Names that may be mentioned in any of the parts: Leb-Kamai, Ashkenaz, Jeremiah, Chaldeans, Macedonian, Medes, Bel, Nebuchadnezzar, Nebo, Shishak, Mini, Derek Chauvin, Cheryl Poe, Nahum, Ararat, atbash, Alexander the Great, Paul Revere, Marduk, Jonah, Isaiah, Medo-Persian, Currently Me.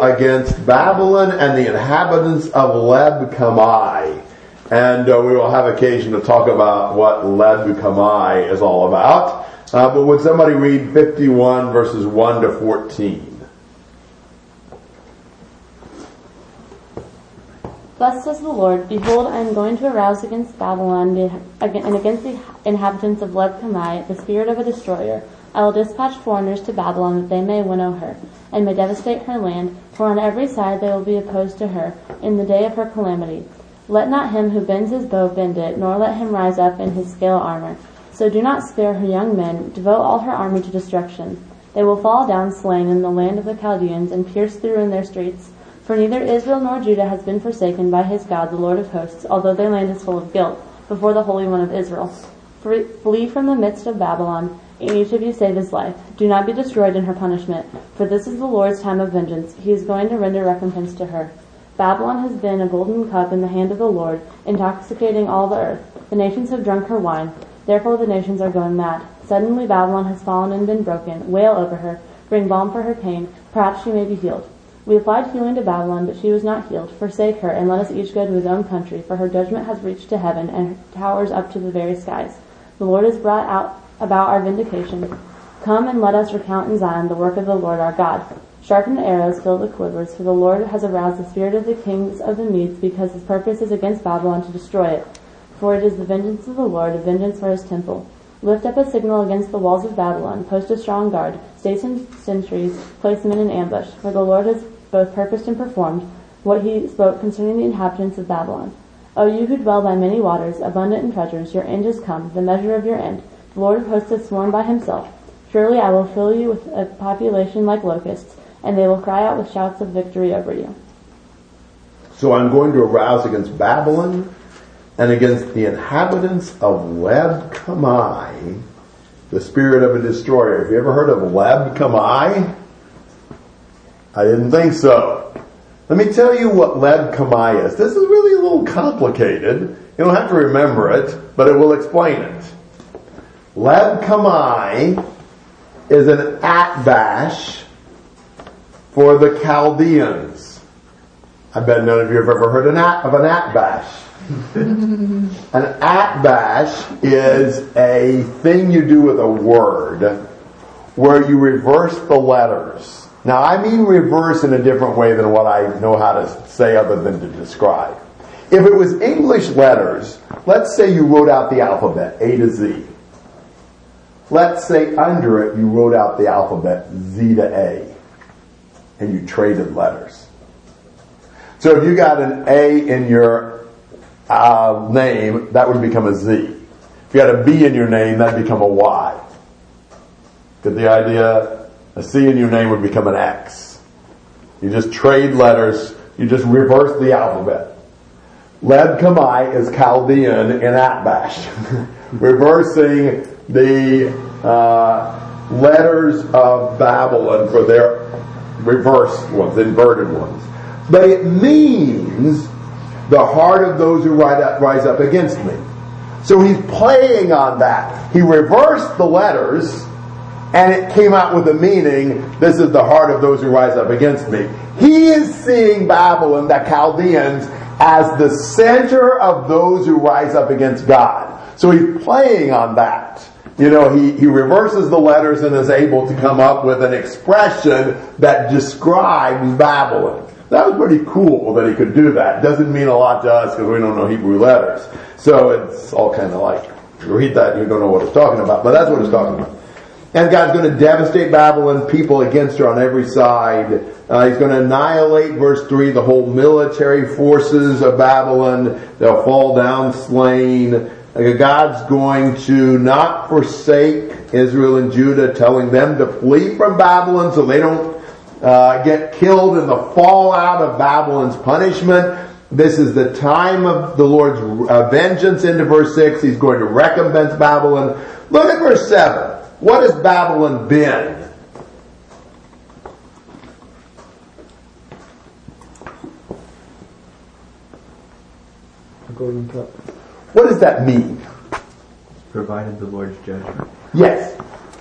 people against Babylon and the inhabitants of Leb-Kamai. And we will have occasion to talk about what Leb-Kamai is all about. But would somebody read 51 verses 1 to 14? Thus says the Lord, behold, I am going to arouse against Babylon and against the inhabitants of Leb-Kamai the spirit of a destroyer. I will dispatch foreigners to Babylon that they may winnow her, and may devastate her land, for on every side they will be opposed to her in the day of her calamity. Let not him who bends his bow bend it, nor let him rise up in his scale armor. So do not spare her young men, devote all her army to destruction. They will fall down slain in the land of the Chaldeans, and pierced through in their streets. For neither Israel nor Judah has been forsaken by his God, the Lord of hosts, although their land is full of guilt, before the Holy One of Israel. Flee from the midst of Babylon, and each of you save his life. Do not be destroyed in her punishment, for this is the Lord's time of vengeance. He is going to render recompense to her. Babylon has been a golden cup in the hand of the Lord, intoxicating all the earth. The nations have drunk her wine. Therefore the nations are going mad. Suddenly Babylon has fallen and been broken. Wail over her. Bring balm for her pain. Perhaps she may be healed. We applied healing to Babylon, but she was not healed. Forsake her, and let us each go to his own country, for her judgment has reached to heaven, and her towers up to the very skies. The Lord has brought out about our vindication. Come and let us recount in Zion the work of the Lord our God. Sharpen the arrows, fill the quivers, for the Lord has aroused the spirit of the kings of the Medes, because his purpose is against Babylon to destroy it. For it is the vengeance of the Lord, a vengeance for his temple. Lift up a signal against the walls of Babylon, post a strong guard, station sentries, place men in ambush, for the Lord has both purposed and performed what he spoke concerning the inhabitants of Babylon. O you who dwell by many waters, abundant in treasures, your end is come, the measure of your end. The Lord of hosts has sworn by himself. Surely I will fill you with a population like locusts, and they will cry out with shouts of victory over you. So I'm going to arouse against Babylon and against the inhabitants of Leb-Kamai, the spirit of a destroyer. Have you ever heard of Leb-Kamai? I didn't think so. Let me tell you what Leb-Kamai is. This is really a little complicated. You don't have to remember it, but it will explain it. Leb-Kamai is an atbash for the Chaldeans. I bet none of you have ever heard of an atbash. An atbash is a thing you do with a word where you reverse the letters. Now, I mean reverse in a different way than what I know how to say other than to describe. If it was English letters, let's say you wrote out the alphabet, A to Z. Let's say under it you wrote out the alphabet, Z to A, and you traded letters. So if you got an A in your name, that would become a Z. If you had a B in your name, that would become a Y. Get the idea? A C in your name would become an X. You just trade letters. You just reverse the alphabet. Leb-Kamai is Chaldean in atbash. Reversing the letters of Babylon for their reversed ones, inverted ones. But it means the heart of those who rise up against me. So he's playing on that. He reversed the letters, and it came out with the meaning, this is the heart of those who rise up against me. He is seeing Babylon, the Chaldeans, as the center of those who rise up against God. So he's playing on that. You know, he reverses the letters and is able to come up with an expression that describes Babylon. That was pretty cool that he could do that. Doesn't mean a lot to us because we don't know Hebrew letters. So it's all kind of like, you read that and you don't know what it's talking about. But that's what it's talking about. And God's going to devastate Babylon, people against her on every side. He's going to annihilate, verse 3, the whole military forces of Babylon. They'll fall down slain. God's going to not forsake Israel and Judah, telling them to flee from Babylon so they don't get killed in the fallout of Babylon's punishment. This is the time of the Lord's vengeance into verse 6. He's going to recompense Babylon. Look at verse 7. What has Babylon been? A golden cup. What does that mean? Provided the Lord's judgment. Yes.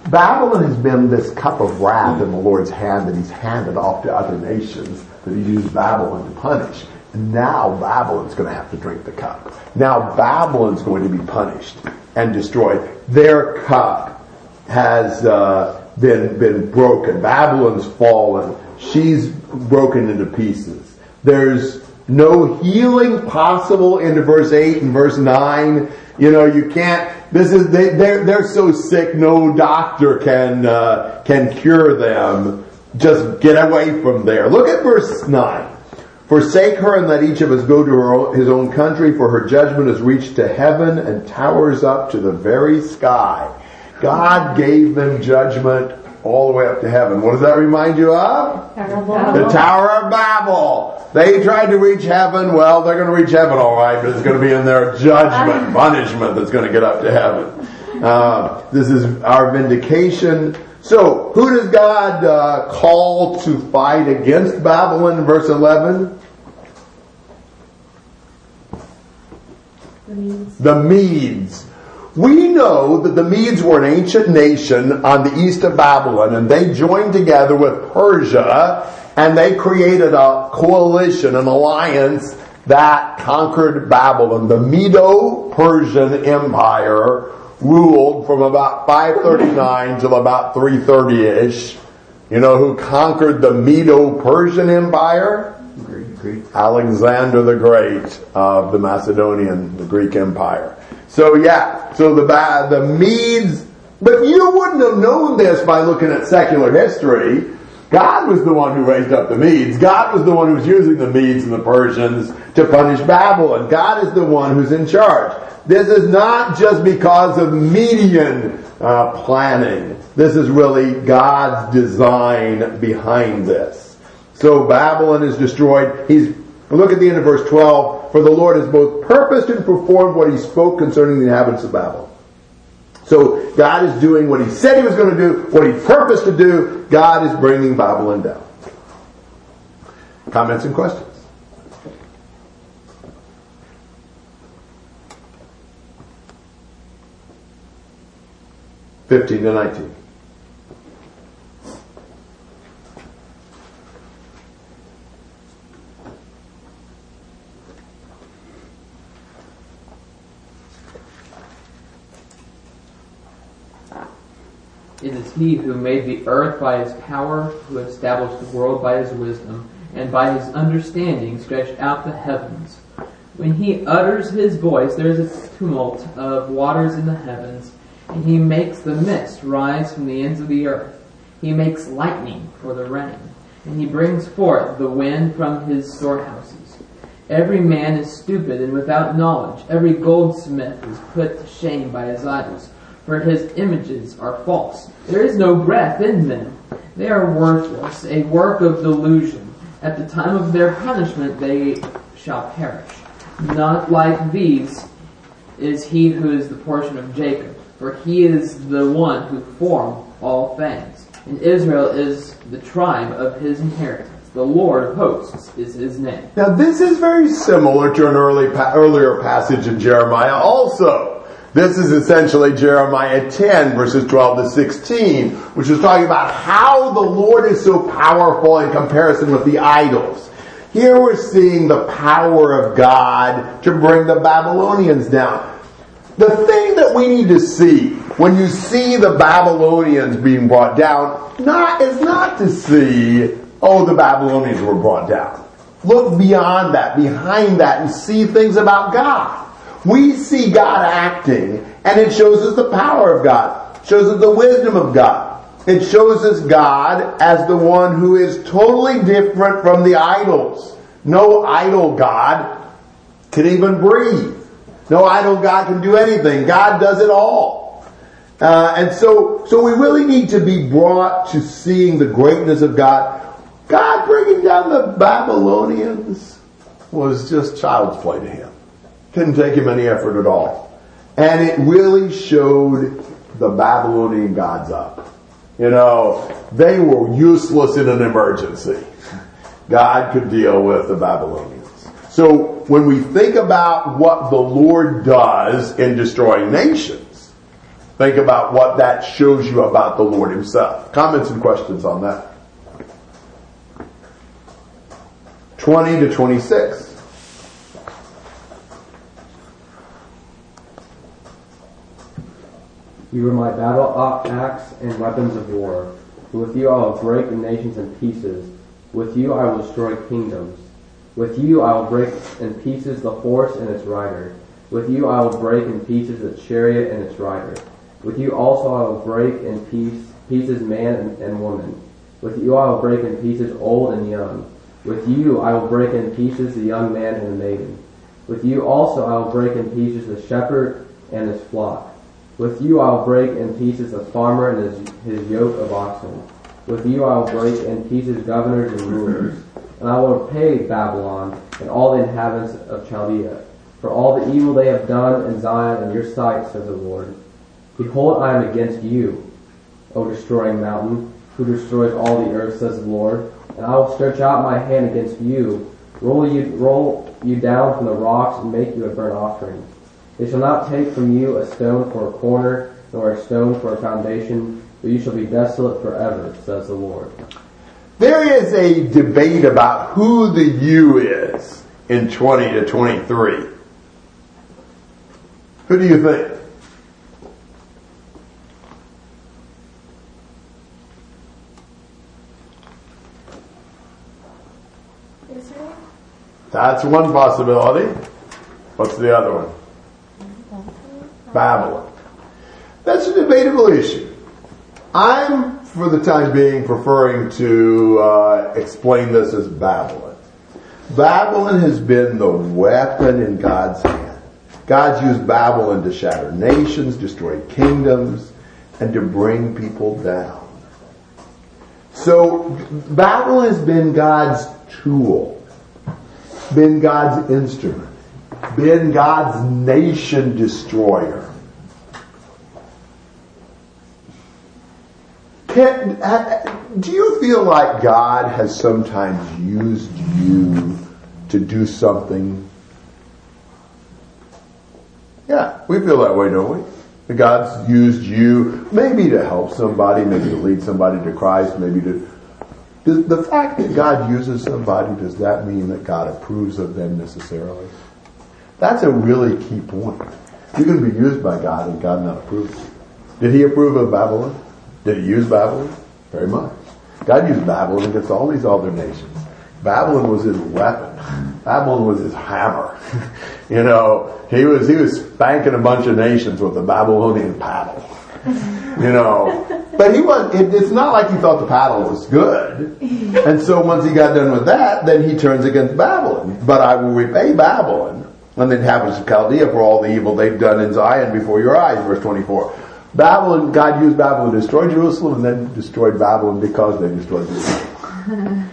Babylon has been this cup of wrath in the Lord's hand that he's handed off to other nations, that he used Babylon to punish. And now Babylon's going to have to drink the cup. Now Babylon's going to be punished and destroyed. Their cup has been broken. Babylon's fallen. She's broken into pieces. There's no healing possible into verse 8 and verse 9. You know, you can't. This is they're so sick. No doctor can cure them. Just get away from there. Look at verse 9. Forsake her and let each of us go to his own country, for her judgment has reached to heaven and towers up to the very sky. God gave them judgment all the way up to heaven. What does that remind you of? The Tower of Babel. They tried to reach heaven. Well, they're going to reach heaven all right, but it's going to be in their judgment, punishment that's going to get up to heaven. This is our vindication. So, who does God call to fight against Babylon in verse 11? The Medes. We know that the Medes were an ancient nation on the east of Babylon, and they joined together with Persia, and they created a coalition, an alliance that conquered Babylon. The Medo-Persian Empire ruled from about 539 till about 330-ish. You know who conquered the Medo-Persian Empire? Greek. Alexander the Great of the Macedonian, the Greek Empire. So yeah, so the Medes, but you wouldn't have known this by looking at secular history. God was the one who raised up the Medes. God was the one who was using the Medes and the Persians to punish Babylon. God is the one who's in charge. This is not just because of Median planning. This is really God's design behind this. So Babylon is destroyed. Look at the end of verse 12. For the Lord has both purposed and performed what he spoke concerning the inhabitants of Babylon. So God is doing what he said he was going to do, what he purposed to do. God is bringing Babylon down. Comments and questions? Verses 15 to 19. It is he who made the earth by his power, who established the world by his wisdom, and by his understanding stretched out the heavens. When he utters his voice, there is a tumult of waters in the heavens, and he makes the mist rise from the ends of the earth. He makes lightning for the rain, and he brings forth the wind from his storehouses. Every man is stupid and without knowledge. Every goldsmith is put to shame by his idols. For his images are false. There is no breath in them. They are worthless, a work of delusion. At the time of their punishment they shall perish. Not like these is he who is the portion of Jacob, for he is the one who formed all things. And Israel is the tribe of his inheritance. The Lord of hosts is his name. Now this is very similar to an earlier passage in Jeremiah also. This is essentially Jeremiah 10, verses 12 to 16, which is talking about how the Lord is so powerful in comparison with the idols. Here we're seeing the power of God to bring the Babylonians down. The thing that we need to see when you see the Babylonians being brought down is not to see, oh, the Babylonians were brought down. Look beyond that, behind that, and see things about God. We see God acting, and it shows us the power of God. It shows us the wisdom of God. It shows us God as the one who is totally different from the idols. No idol God can even breathe. No idol God can do anything. God does it all. And so we really need to be brought to seeing the greatness of God. God bringing down the Babylonians was just child's play to him. Didn't take him any effort at all. And it really showed the Babylonian gods up. You know, they were useless in an emergency. God could deal with the Babylonians. So when we think about what the Lord does in destroying nations, Think about what that shows you about the Lord himself. Comments and questions on that? 20 to 26. You were my battle axe and weapons of war. With you I will break the nations in pieces. With you I will destroy kingdoms. With you I will break in pieces the horse and its rider. With you I will break in pieces the chariot and its rider. With you also I will break in pieces man and woman. With you I will break in pieces old and young. With you I will break in pieces the young man and the maiden. With you also I will break in pieces the shepherd and his flock. With you I will break in pieces the farmer and his yoke of oxen. With you I will break in pieces governors and rulers. And I will repay Babylon and all the inhabitants of Chaldea for all the evil they have done in Zion in your sight, says the Lord. Behold, I am against you, O destroying mountain, who destroys all the earth, says the Lord. And I will stretch out my hand against you, roll you down from the rocks, and make you a burnt offering. They shall not take from you a stone for a corner, nor a stone for a foundation, but you shall be desolate forever, says the Lord. There is a debate about who the you is in 20 to 23. Who do you think? Israel? That's one possibility. What's the other one? Babylon. That's a debatable issue. I'm, for the time being, preferring to explain this as Babylon. Babylon has been the weapon in God's hand. God's used Babylon to shatter nations, destroy kingdoms, and to bring people down. So Babylon has been God's tool, been God's instrument, been God's nation destroyer. Do you feel like God has sometimes used you to do something? Yeah, we feel that way, don't we? That God's used you maybe to help somebody, maybe to lead somebody to Christ, maybe to... The fact that God uses somebody, does that mean that God approves of them necessarily? That's a really key point. You're going to be used by God and God not approves. Did he approve of Babylon? Did he use Babylon? Very much. God used Babylon against all these other nations. Babylon was his weapon. Babylon was his hammer. You know, he was spanking a bunch of nations with the Babylonian paddle. You know, but it's not like he thought the paddle was good. And so once he got done with that, then he turns against Babylon. But I will repay Babylon and the inhabitants of Chaldea for all the evil they've done in Zion before your eyes, verse 24. Babylon, God used Babylon to destroy Jerusalem and then destroyed Babylon because they destroyed Jerusalem.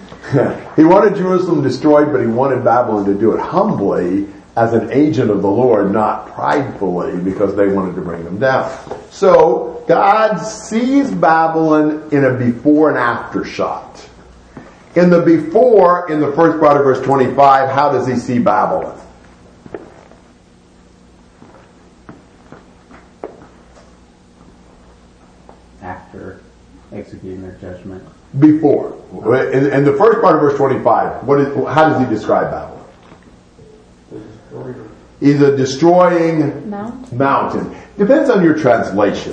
He wanted Jerusalem destroyed, but he wanted Babylon to do it humbly as an agent of the Lord, not pridefully, because they wanted to bring them down. So God sees Babylon in a before and after shot. In the before, in the first part of verse 25, how does he see Babylon? After executing their judgment. Before. In the first part of verse 25, how does he describe Babylon? He's a destroying mountain. Depends on your translation.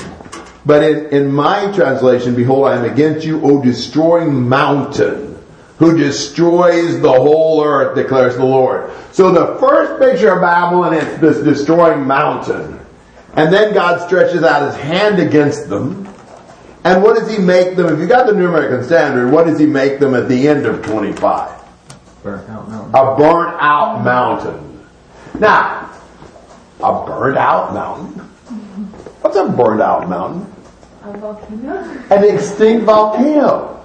But in my translation, behold, I am against you, O destroying mountain, who destroys the whole earth, declares the Lord. So the first picture of Babylon is this destroying mountain. And then God stretches out his hand against them. And what does he make them? If you got the New American Standard, what does he make them at the end of 25? Burnt out mountain. A burnt out mountain. Now, a burnt out mountain. What's a burnt out mountain? A volcano. An extinct volcano.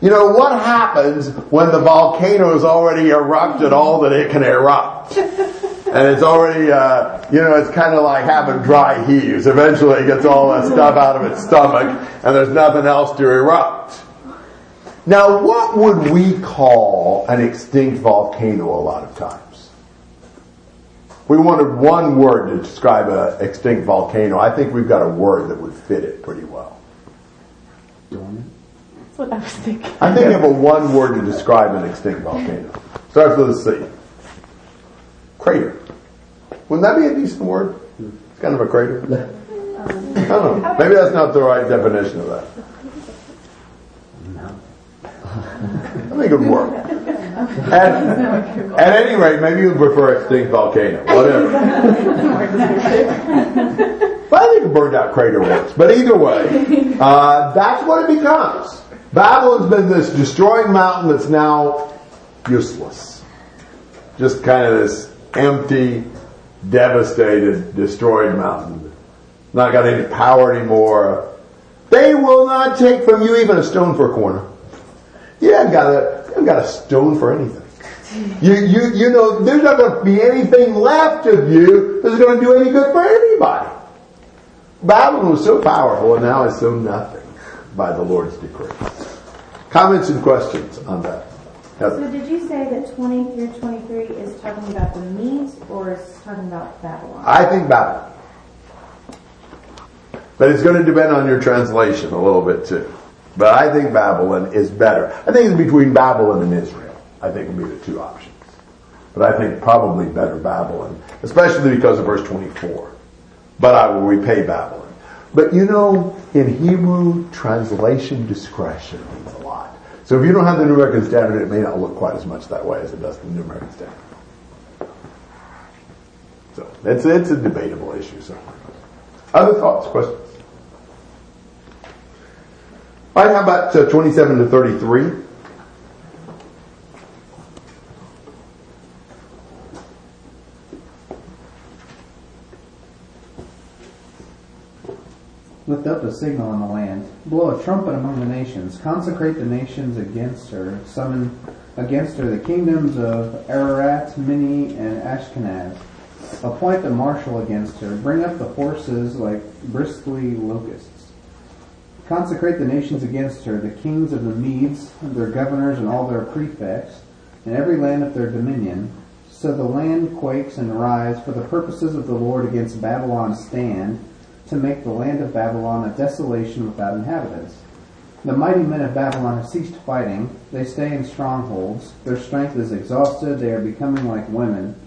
You know, what happens when the volcano has already erupted all that it can erupt? And it's already, it's kind of like having dry heaves. Eventually it gets all that stuff out of its stomach and there's nothing else to erupt. Now, what would we call an extinct volcano a lot of times? We wanted one word to describe an extinct volcano. I think we've got a word that would fit it pretty well. Dormant? That's what I was thinking. I'm thinking of a one word to describe an extinct volcano. Starts with a C. Crater. Wouldn't that be a decent word? It's kind of a crater. I don't know. Maybe that's not the right definition of that. No. I think it would work. At any rate, maybe you'd prefer extinct volcano. Whatever. Well, I think a burned out crater works. But either way, that's what it becomes. Babylon's been this destroying mountain that's now useless. Just kind of this empty, devastated, destroyed mountain. Not got any power anymore. They will not take from you even a stone for a corner. You haven't got a stone for anything. You know, there's not going to be anything left of you that's going to do any good for anybody. Babylon was so powerful and now is so nothing by the Lord's decree. Comments and questions on that? Heather. So did you say that 20 through 23 is talking about the Medes or is talking about Babylon? I think Babylon. But it's going to depend on your translation a little bit too. But I think Babylon is better. I think it's between Babylon and Israel. I think would be the two options. But I think probably better Babylon, especially because of verse 24. But I will repay Babylon. But you know, in Hebrew, translation discretion means a lot. So if you don't have the New American Standard, it may not look quite as much that way as it does the New American Standard. So it's a debatable issue. So other thoughts, questions? All right, how about 27 to 33? Lift up a signal on the land. Blow a trumpet among the nations. Consecrate the nations against her. Summon against her the kingdoms of Ararat, Mini, and Ashkenaz. Appoint the marshal against her. Bring up the horses like bristly locusts. Consecrate the nations against her, the kings of the Medes, their governors and all their prefects, and every land of their dominion. So the land quakes and rise, for the purposes of the Lord against Babylon stand, to make the land of Babylon a desolation without inhabitants. The mighty men of Babylon have ceased fighting, they stay in strongholds, their strength is exhausted, they are becoming like women.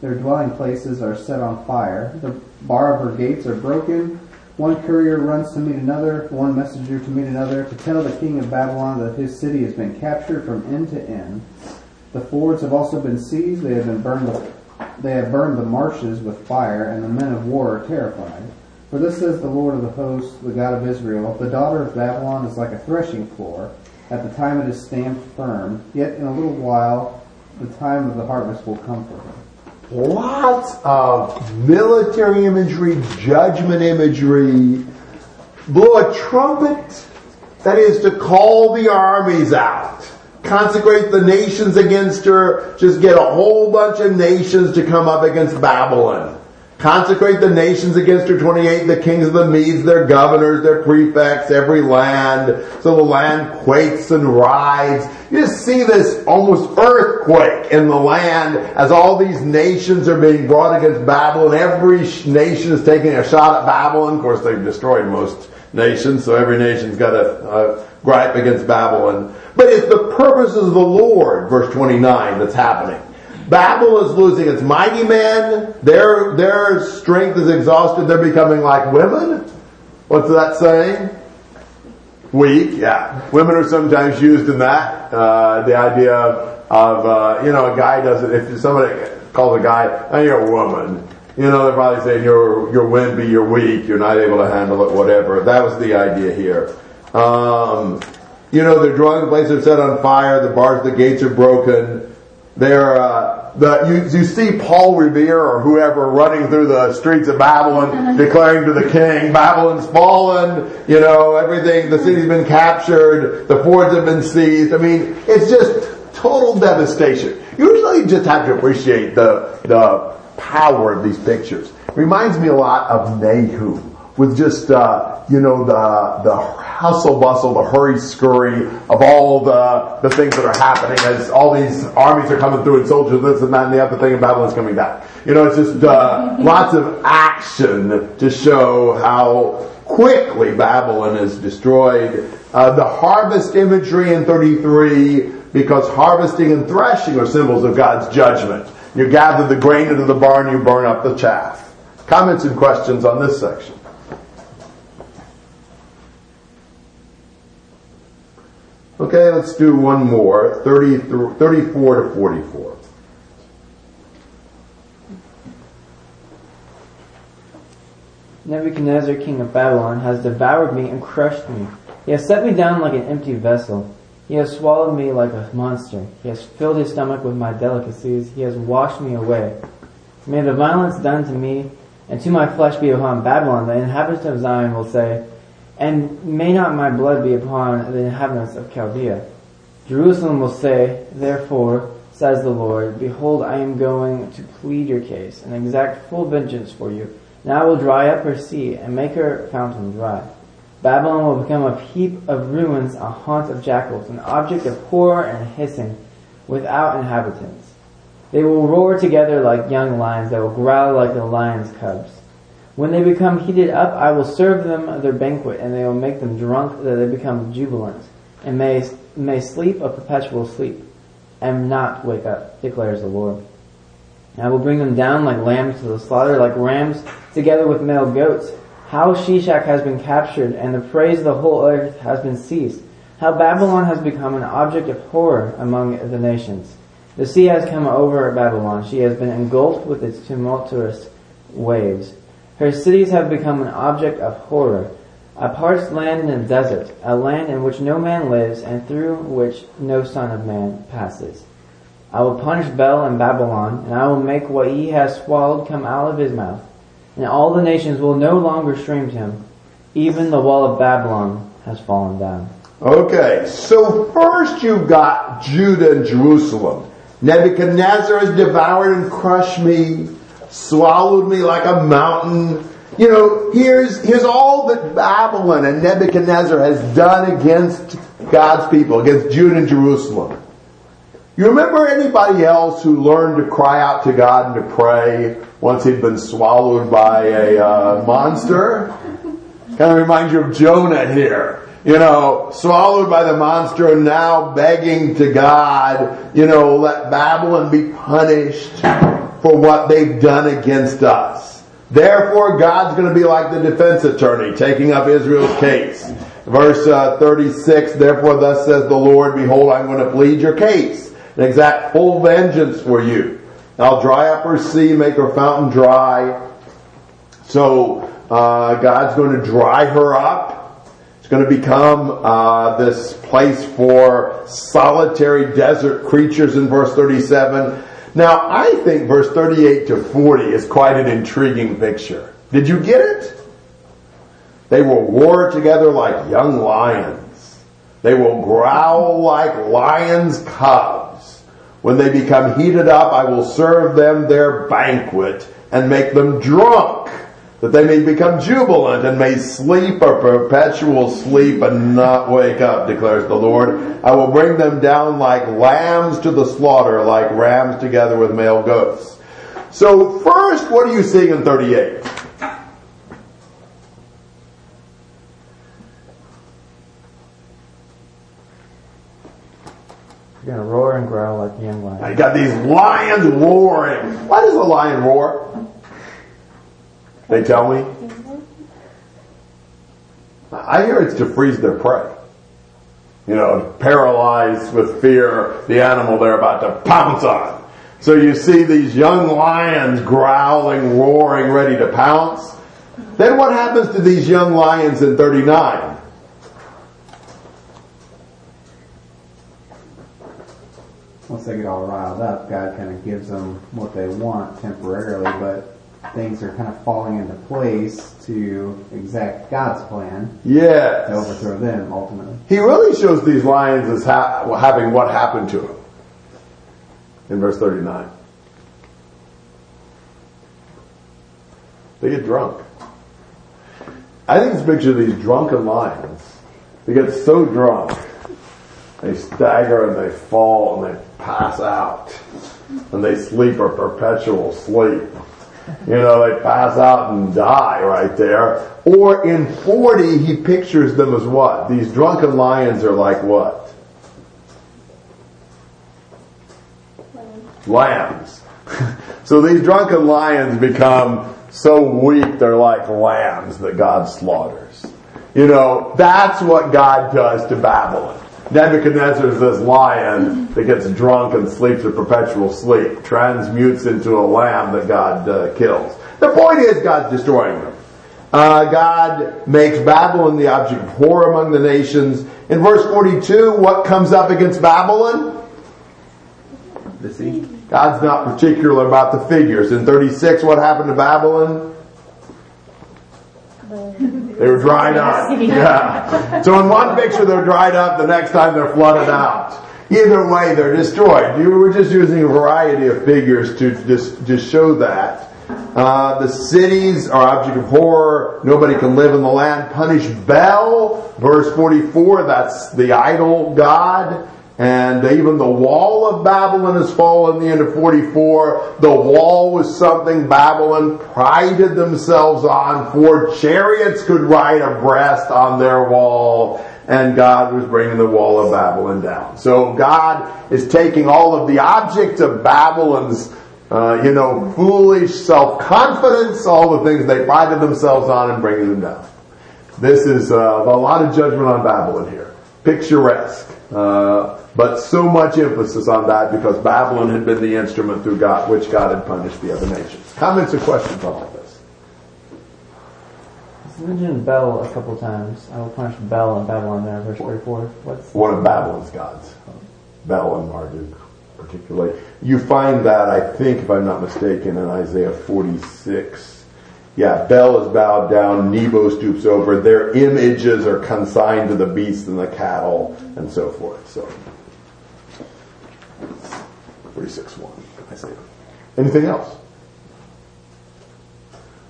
Their dwelling places are set on fire, the bar of her gates are broken. One courier runs to meet another, one messenger to meet another, to tell the king of Babylon that his city has been captured from end to end. The fords have also been seized, they have burned the marshes with fire, and the men of war are terrified. For this says the Lord of the hosts, the God of Israel, the daughter of Babylon is like a threshing floor, at the time it is stamped firm, yet in a little while the time of the harvest will come for her. Lots of military imagery, judgment imagery. Blow a trumpet, that is to call the armies out. Consecrate the nations against her. Just get a whole bunch of nations to come up against Babylon. Consecrate the nations against her, 28, the kings of the Medes, their governors, their prefects, every land. So the land quakes and rides. You just see this almost earthquake in the land as all these nations are being brought against Babylon. Every nation is taking a shot at Babylon. Of course, they've destroyed most nations, so every nation's got a gripe against Babylon. But it's the purposes of the Lord, verse 29, that's happening. Babylon is losing its mighty men. Their strength is exhausted. They're becoming like women. What's that saying? Weak, yeah. Women are sometimes used in that. The idea of a guy doesn't, if somebody calls a guy, oh, you're a woman. You know, they're probably saying you're wimpy, you're weak, you're not able to handle it, whatever. That was the idea here. You know, they're drawing the place, they're set on fire, the bars, the gates are broken. You see Paul Revere or whoever running through the streets of Babylon declaring to the king, Babylon's fallen, you know, everything, the city's been captured, the fords have been seized. I mean, it's just total devastation. You really just have to appreciate the power of these pictures. Reminds me a lot of Nahum. with just, the hustle bustle, the hurry scurry of all the things that are happening as all these armies are coming through and soldiers, this and that and the other thing, and Babylon's coming back. It's just lots of action to show how quickly Babylon is destroyed. The harvest imagery in 33, because harvesting and threshing are symbols of God's judgment. You gather the grain into the barn, you burn up the chaff. Comments and questions on this section? Okay, let's do one more, 34 to 44. Nebuchadnezzar, king of Babylon, has devoured me and crushed me. He has set me down like an empty vessel. He has swallowed me like a monster. He has filled his stomach with my delicacies. He has washed me away. May the violence done to me and to my flesh be upon Babylon. The inhabitants of Zion will say, and may not my blood be upon the inhabitants of Chaldea. Jerusalem will say, therefore, says the Lord, behold, I am going to plead your case and exact full vengeance for you. And I will dry up her sea and make her fountain dry. Babylon will become a heap of ruins, a haunt of jackals, an object of horror and hissing, without inhabitants. They will roar together like young lions, they will growl like the lion's cubs. When they become heated up, I will serve them their banquet, and they will make them drunk, that they become jubilant, and may sleep a perpetual sleep, and not wake up, declares the Lord. And I will bring them down like lambs to the slaughter, like rams together with male goats. How Shishak has been captured, and the praise of the whole earth has been seized. How Babylon has become an object of horror among the nations. The sea has come over Babylon. She has been engulfed with its tumultuous waves. Her cities have become an object of horror. A parched land in a desert, a land in which no man lives, and through which no son of man passes. I will punish Bel and Babylon, and I will make what he has swallowed come out of his mouth. And all the nations will no longer stream to him. Even the wall of Babylon has fallen down. Okay, so first you've got Judah and Jerusalem. Nebuchadnezzar has devoured and crushed me, swallowed me like a mountain. Here's all that Babylon and Nebuchadnezzar has done against God's people, against Judah and Jerusalem. You remember anybody else who learned to cry out to God and to pray once he'd been swallowed by a monster? Kind of reminds you of Jonah here. Swallowed by the monster and now begging to God, let Babylon be punished for what they've done against us. Therefore, God's going to be like the defense attorney taking up Israel's case. Verse 36, therefore thus says the Lord, behold, I'm going to plead your case and exact full vengeance for you. I'll dry up her sea, make her fountain dry. So God's going to dry her up. It's going to become this place for solitary desert creatures in verse 37. Now, I think verse 38 to 40 is quite an intriguing picture. Did you get it? They will roar together like young lions. They will growl like lions' cubs. When they become heated up, I will serve them their banquet and make them drunk, that they may become jubilant and may sleep a perpetual sleep and not wake up, declares the Lord. I will bring them down like lambs to the slaughter, like rams together with male goats. So first, what are you seeing in 38? You're going to roar and growl like young lions. Now you got these lions roaring. Why does a lion roar? They tell me. I hear it's to freeze their prey. Paralyzed with fear the animal they're about to pounce on. So you see these young lions growling, roaring, ready to pounce. Then what happens to these young lions in 39? Once they get all riled up, God kind of gives them what they want temporarily, but things are kind of falling into place to exact God's plan. Yes. To overthrow them, ultimately. He really shows these lions as having what happened to them. In verse 39. They get drunk. I think it's a picture of these drunken lions. They get so drunk, they stagger and they fall and they pass out. And they sleep a perpetual sleep. You know, they pass out and die right there. Or in 40, he pictures them as what? These drunken lions are like what? Lambs. So these drunken lions become so weak, they're like lambs that God slaughters. You know, that's what God does to Babylon. Nebuchadnezzar is this lion that gets drunk and sleeps a perpetual sleep, transmutes into a lamb that God kills. The point is, God's destroying them. God makes Babylon the object of horror among the nations. In verse 42, what comes up against Babylon? The sea. God's not particular about the figures. In 36, what happened to Babylon? They were dried up. Yeah. So in one picture they're dried up, the next time they're flooded out. Either way, they're destroyed. You were just using a variety of figures to just show that. The cities are object of horror. Nobody can live in the land. Punish Bel, verse 44, that's the idol god. And even the wall of Babylon has fallen. The end of 44. The wall was something Babylon prided themselves on. 4 chariots could ride abreast on their wall. And God was bringing the wall of Babylon down. So God is taking all of the objects of Babylon's, foolish self-confidence, all the things they prided themselves on, and bringing them down. This is a lot of judgment on Babylon here. Picturesque. But so much emphasis on that because Babylon had been the instrument through God, which God had punished the other nations. Comments or questions on all this? It's mentioned Bel a couple times. I will punish Bel and Babylon there, verse 44. What's one of Babylon's gods? Bel and Marduk, particularly. You find that, I think, if I'm not mistaken, in Isaiah 46. Yeah, Bel is bowed down, Nebo stoops over, their images are consigned to the beasts and the cattle, and so forth. So, 46:1, I see. Anything else?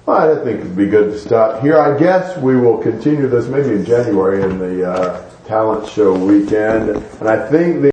Well, I think it would be good to stop here. I guess we will continue this maybe in January in the talent show weekend, and I think the